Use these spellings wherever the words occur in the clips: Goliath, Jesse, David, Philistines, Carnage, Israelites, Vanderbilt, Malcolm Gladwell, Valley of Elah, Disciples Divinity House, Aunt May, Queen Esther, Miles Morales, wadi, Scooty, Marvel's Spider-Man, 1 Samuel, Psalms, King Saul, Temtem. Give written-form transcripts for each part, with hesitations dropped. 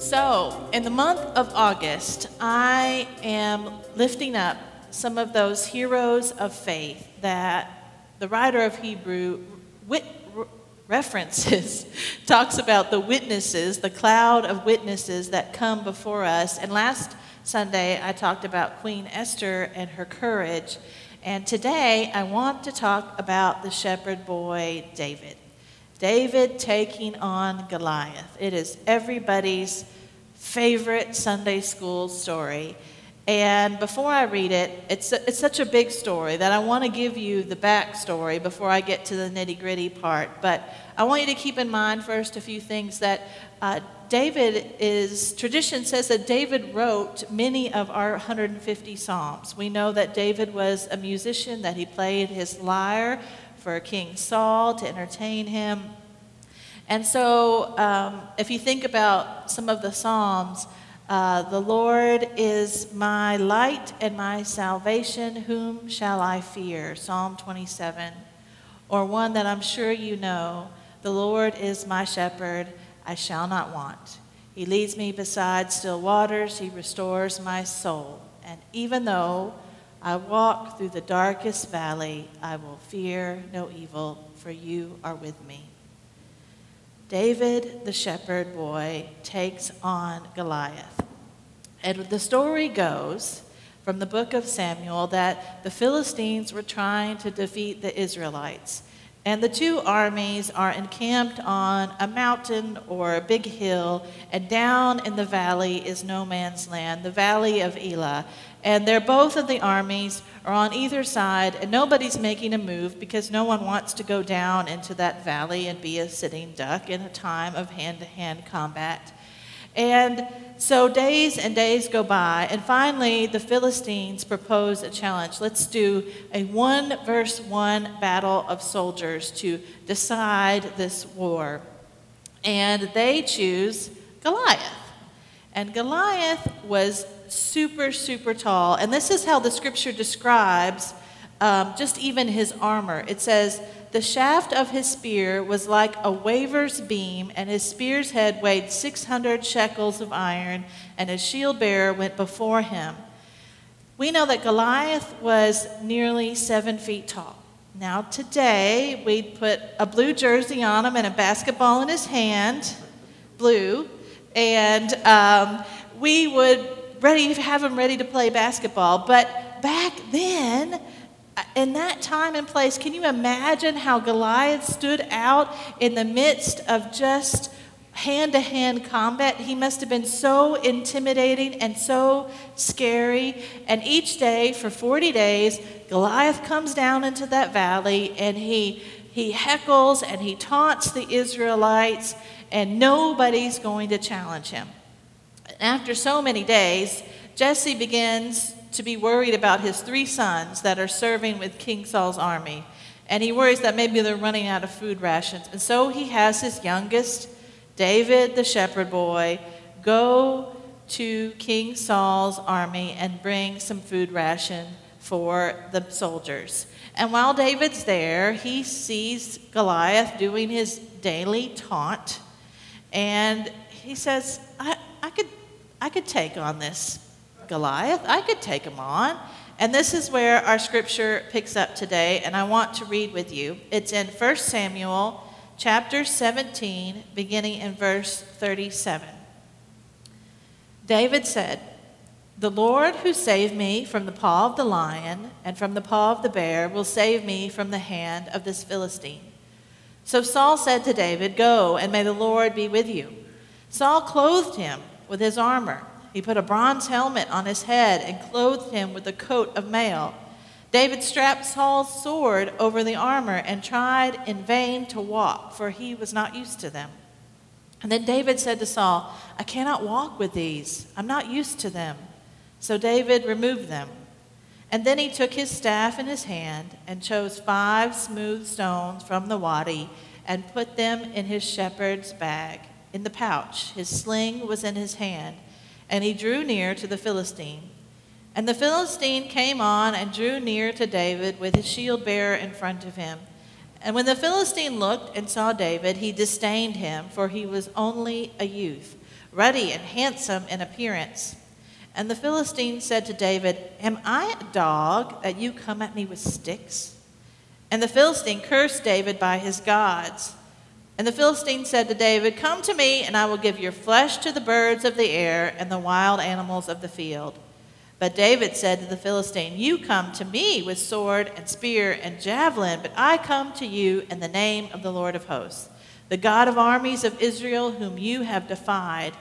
So, in the month of August, I am lifting up some of those heroes of faith that the writer of Hebrew references, talks about the witnesses, the cloud of witnesses that come before us. And last Sunday, I talked about Queen Esther and her courage. And today, I want to talk about the shepherd boy, David. David taking on Goliath. It is everybody's favorite Sunday school story. And before I read it, it's such a big story that I want to give you the backstory before I get to the nitty-gritty part. But I want you to keep in mind first a few things that tradition says that David wrote many of our 150 Psalms. We know that David was a musician, that he played his lyre for King Saul to entertain him. And so if you think about some of the Psalms, the Lord is my light and my salvation, whom shall I fear? Psalm 27. Or one that I'm sure you know, the Lord is my shepherd, I shall not want. He leads me beside still waters, he restores my soul. And even though I walk through the darkest valley, I will fear no evil, for you are with me. David, the shepherd boy, takes on Goliath. And the story goes from the book of Samuel that the Philistines were trying to defeat the Israelites. And the two armies are encamped on a mountain or a big hill, and down in the valley is no man's land, the Valley of Elah. And they're both of the armies are on either side, and nobody's making a move because no one wants to go down into that valley and be a sitting duck in a time of hand-to-hand combat. And so days and days go by, and finally the Philistines propose a challenge. Let's do a 1-versus-1 battle of soldiers to decide this war. And they choose Goliath. And Goliath was super, super tall. And this is how the scripture describes just even his armor. It says, the shaft of his spear was like a waver's beam, and his spear's head weighed 600 shekels of iron, and his shield bearer went before him. We know that Goliath was nearly 7 feet tall. Now today, we'd put a blue jersey on him and a basketball in his hand, blue, and we would have him ready to play basketball. But back then, in that time and place, can you imagine how Goliath stood out in the midst of just hand-to-hand combat? He must have been so intimidating and so scary. And each day, for 40 days, Goliath comes down into that valley, and he heckles and he taunts the Israelites, and nobody's going to challenge him. After so many days, Jesse begins to be worried about his 3 sons that are serving with King Saul's army. And he worries that maybe they're running out of food rations. And so he has his youngest, David the shepherd boy, go to King Saul's army and bring some food ration for the soldiers. And while David's there, he sees Goliath doing his daily taunt. And he says, I could take on this Goliath. I could take him on. And this is where our scripture picks up today, and I want to read with you. It's in 1 Samuel chapter 17, beginning in verse 37. David said, "The Lord who saved me from the paw of the lion and from the paw of the bear will save me from the hand of this Philistine." So Saul said to David, "Go, and may the Lord be with you." Saul clothed him with his armor. He put a bronze helmet on his head and clothed him with a coat of mail. David strapped Saul's sword over the armor and tried in vain to walk, for he was not used to them. And then David said to Saul, I cannot walk with these. I'm not used to them. So David removed them. And then he took his staff in his hand and chose 5 smooth stones from the wadi and put them in his shepherd's bag, in the pouch. His sling was in his hand. And he drew near to the Philistine. And the Philistine came on and drew near to David with his shield bearer in front of him. And when the Philistine looked and saw David, he disdained him, for he was only a youth, ruddy and handsome in appearance. And the Philistine said to David, Am I a dog that you come at me with sticks? And the Philistine cursed David by his gods. And the Philistine said to David, Come to me, and I will give your flesh to the birds of the air and the wild animals of the field. But David said to the Philistine, You come to me with sword and spear and javelin, but I come to you in the name of the Lord of hosts, the God of armies of Israel, whom you have defied.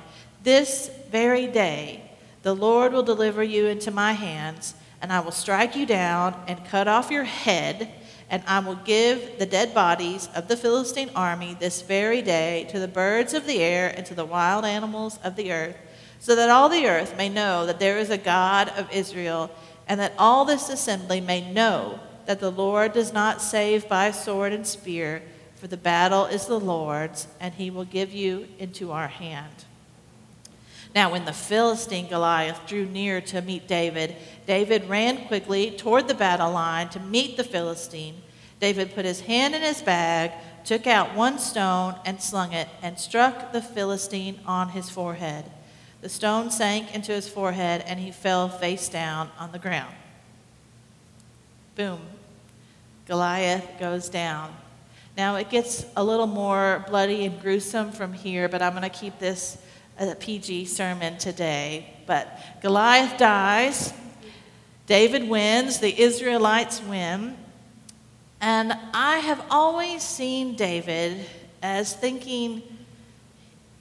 This very day the Lord will deliver you into my hands, and I will strike you down and cut off your head, and I will give the dead bodies of the Philistine army this very day to the birds of the air and to the wild animals of the earth, so that all the earth may know that there is a God of Israel, and that all this assembly may know that the Lord does not save by sword and spear, for the battle is the Lord's, and he will give you into our hand. Now when the Philistine Goliath drew near to meet David, David ran quickly toward the battle line to meet the Philistine. David put his hand in his bag, took out 1 stone and slung it, and struck the Philistine on his forehead. The stone sank into his forehead, and he fell face down on the ground. Boom. Goliath goes down. Now it gets a little more bloody and gruesome from here, but I'm going to keep this a PG sermon today. But Goliath dies. David wins. The Israelites win. And I have always seen David as thinking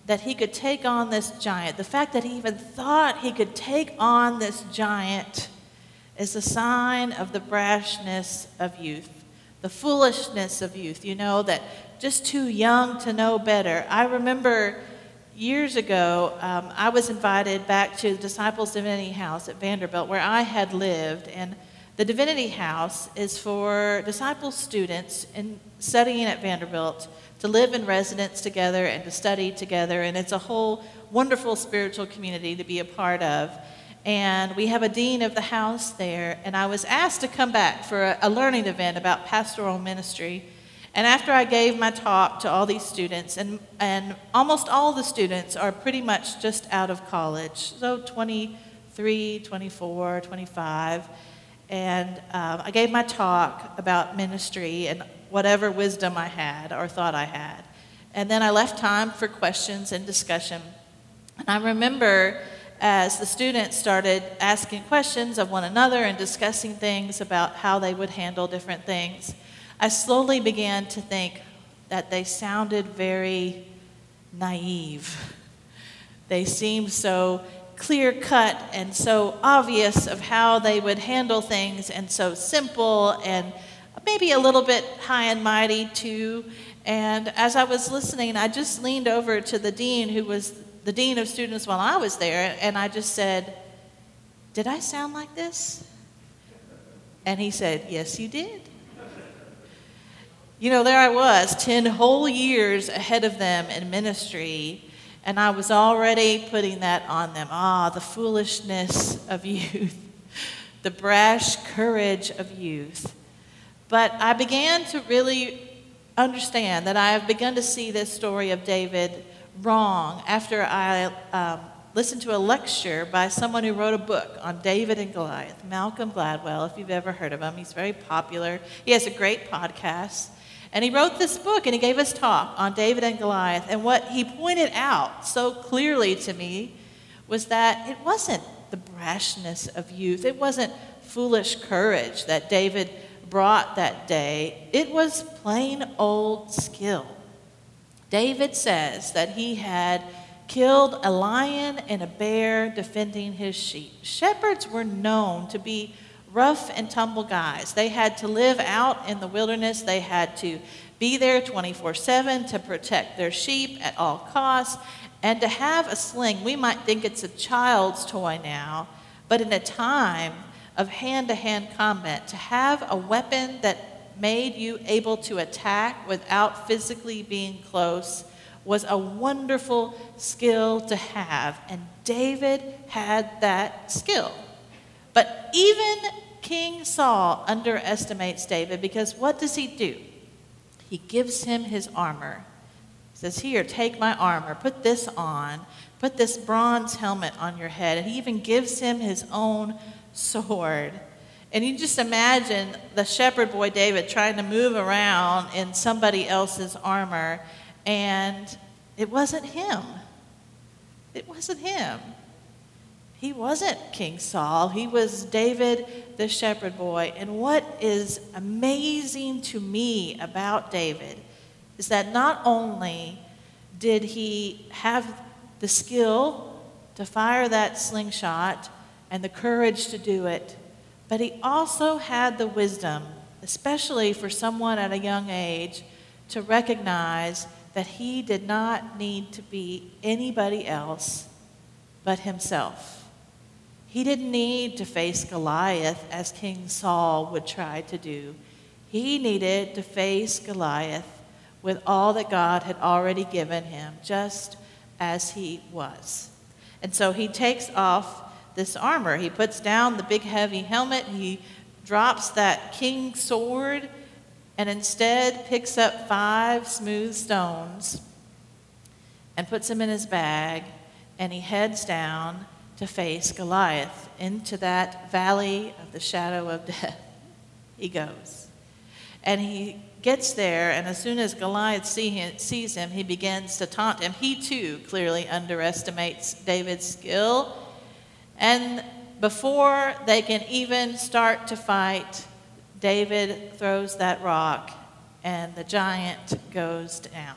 that he could take on this giant. The fact that he even thought he could take on this giant is a sign of the brashness of youth, the foolishness of youth, you know, that just too young to know better. I remember years ago, I was invited back to the Disciples Divinity House at Vanderbilt, where I had lived. And the Divinity House is for Disciples students in studying at Vanderbilt to live in residence together and to study together. And it's a whole wonderful spiritual community to be a part of. And we have a dean of the house there. And I was asked to come back for a learning event about pastoral ministry. And after I gave my talk to all these students, and almost all the students are pretty much just out of college, so 23, 24, 25. And I gave my talk about ministry and whatever wisdom I had or thought I had. And then I left time for questions and discussion. And I remember as the students started asking questions of one another and discussing things about how they would handle different things, I slowly began to think that they sounded very naive. They seemed so clear-cut and so obvious of how they would handle things, and so simple and maybe a little bit high and mighty too. And as I was listening, I just leaned over to the dean, who was the dean of students while I was there, and I just said, Did I sound like this? And he said, Yes, you did. You know, there I was, 10 whole years ahead of them in ministry, and I was already putting that on them. The foolishness of youth, the brash courage of youth. But I began to really understand that I have begun to see this story of David wrong after I listened to a lecture by someone who wrote a book on David and Goliath, Malcolm Gladwell, if you've ever heard of him. He's very popular. He has a great podcast. And he wrote this book, and he gave his talk on David and Goliath. And what he pointed out so clearly to me was that it wasn't the brashness of youth. It wasn't foolish courage that David brought that day. It was plain old skill. David says that he had killed a lion and a bear defending his sheep. Shepherds were known to be rough and tumble guys. They had to live out in the wilderness. They had to be there 24/7 to protect their sheep at all costs, and to have a sling. We might think it's a child's toy now, but in a time of hand-to-hand combat, to have a weapon that made you able to attack without physically being close was a wonderful skill to have, and David had that skill. But even King Saul underestimates David, because what does he do? He gives him his armor. He says, here, take my armor, put this on, put this bronze helmet on your head, and he even gives him his own sword. And you just imagine the shepherd boy David trying to move around in somebody else's armor, and it wasn't him. It wasn't him. He wasn't King Saul. He was David, the shepherd boy. And what is amazing to me about David is that not only did he have the skill to fire that slingshot and the courage to do it, but he also had the wisdom, especially for someone at a young age, to recognize that he did not need to be anybody else but himself. He didn't need to face Goliath as King Saul would try to do. He needed to face Goliath with all that God had already given him, just as he was. And so he takes off this armor. He puts down the big heavy helmet. He drops that king's sword and instead picks up 5 smooth stones and puts them in his bag, and he heads down to face Goliath into that valley of the shadow of death. He goes. And he gets there, and as soon as Goliath sees him, he begins to taunt him. He too clearly underestimates David's skill. And before they can even start to fight, David throws that rock, and the giant goes down.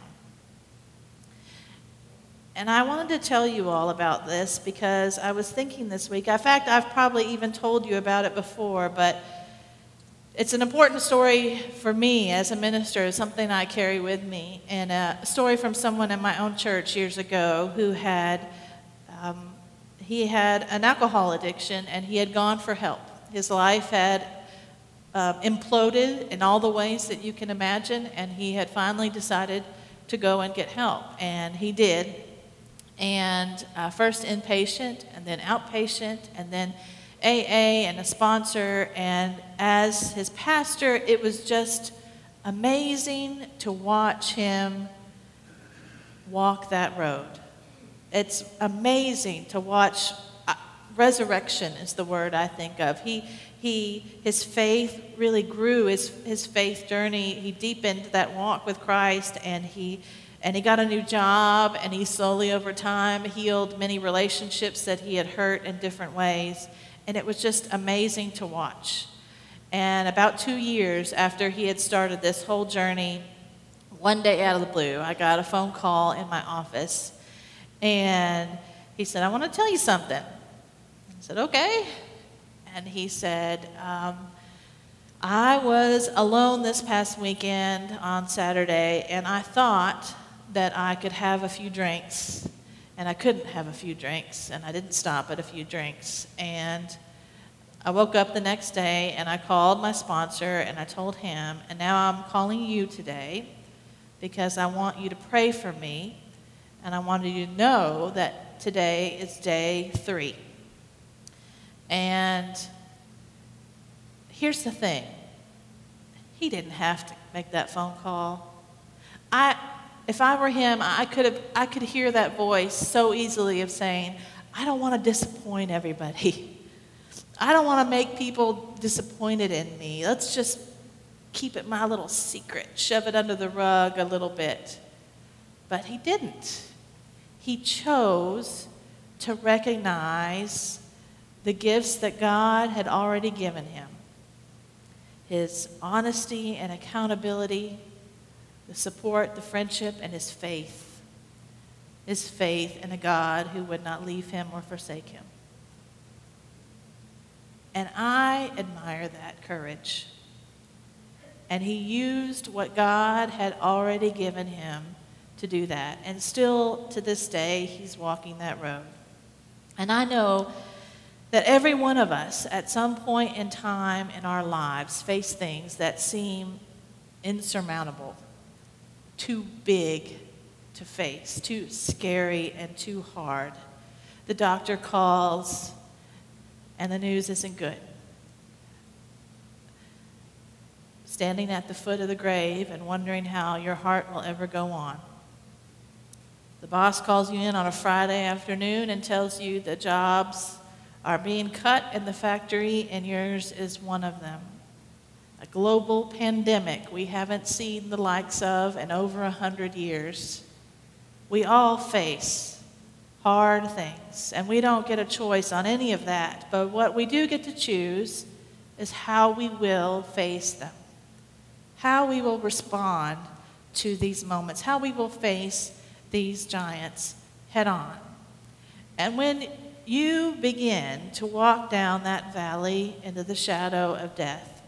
And I wanted to tell you all about this because I was thinking this week. In fact, I've probably even told you about it before, but it's an important story for me as a minister. It's something I carry with me. And a story from someone in my own church years ago who had, he had an alcohol addiction, and he had gone for help. His life had imploded in all the ways that you can imagine, and he had finally decided to go and get help. And he did. And first inpatient, and then outpatient, and then AA, and a sponsor. And as his pastor, it was just amazing to watch him walk that road. It's amazing to watch. Resurrection is the word I think of. His faith really grew. His faith journey, he deepened that walk with Christ, and he got a new job, and he slowly over time healed many relationships that he had hurt in different ways. And it was just amazing to watch. And about 2 years after he had started this whole journey, one day out of the blue, I got a phone call in my office, and he said, I want to tell you something. I said, okay. And he said, I was alone this past weekend on Saturday, and I thought that I could have a few drinks, and I couldn't have a few drinks, and I didn't stop at a few drinks. And I woke up the next day, and I called my sponsor, and I told him, and now I'm calling you today because I want you to pray for me, and I wanted you to know that today is day 3. And here's the thing. He didn't have to make that phone call. If I were him, I could hear that voice so easily of saying, I don't want to disappoint everybody. I don't want to make people disappointed in me. Let's just keep it my little secret, shove it under the rug a little bit. But he didn't. He chose to recognize the gifts that God had already given him. His honesty and accountability, the support, the friendship, and his faith. His faith in a God who would not leave him or forsake him. And I admire that courage. And he used what God had already given him to do that. And still to this day, he's walking that road. And I know that every one of us at some point in time in our lives face things that seem insurmountable, too big to face, too scary and too hard. The doctor calls and the news isn't good. Standing at the foot of the grave and wondering how your heart will ever go on. The boss calls you in on a Friday afternoon and tells you the jobs are being cut in the factory and yours is one of them. A global pandemic we haven't seen the likes of in over 100 years. We all face hard things, and we don't get a choice on any of that, but what we do get to choose is how we will face them, how we will respond to these moments, how we will face these giants head on. And when you begin to walk down that valley into the shadow of death,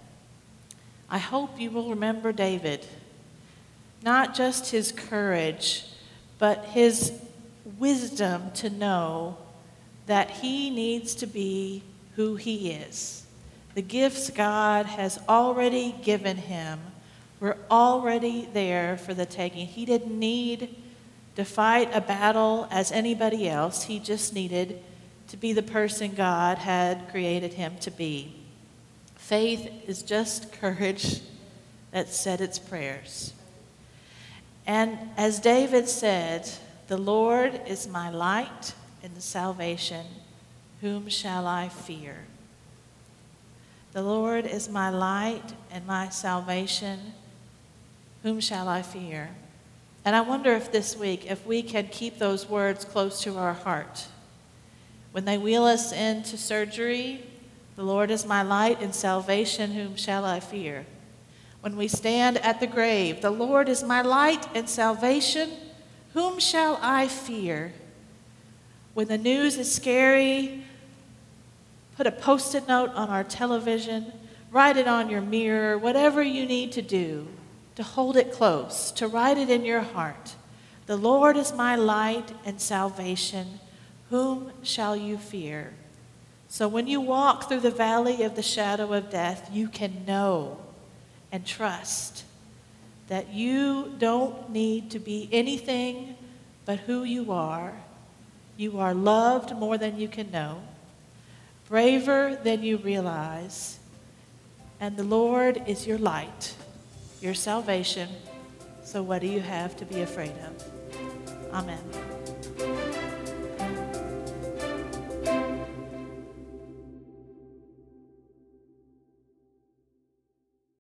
I hope you will remember David, not just his courage, but his wisdom to know that he needs to be who he is. The gifts God has already given him were already there for the taking. He didn't need to fight a battle as anybody else. He just needed to be the person God had created him to be. Faith is just courage that said its prayers. And as David said, "The Lord is my light and salvation. Whom shall I fear?" The Lord is my light and my salvation. Whom shall I fear? And I wonder if this week, if we can keep those words close to our heart. When they wheel us into surgery, the Lord is my light and salvation, whom shall I fear? When we stand at the grave, the Lord is my light and salvation, whom shall I fear? When the news is scary, put a post-it note on our television, write it on your mirror, whatever you need to do to hold it close, to write it in your heart. The Lord is my light and salvation. Whom shall you fear? So when you walk through the valley of the shadow of death, you can know and trust that you don't need to be anything but who you are. You are loved more than you can know, braver than you realize, and the Lord is your light, your salvation. So what do you have to be afraid of? Amen.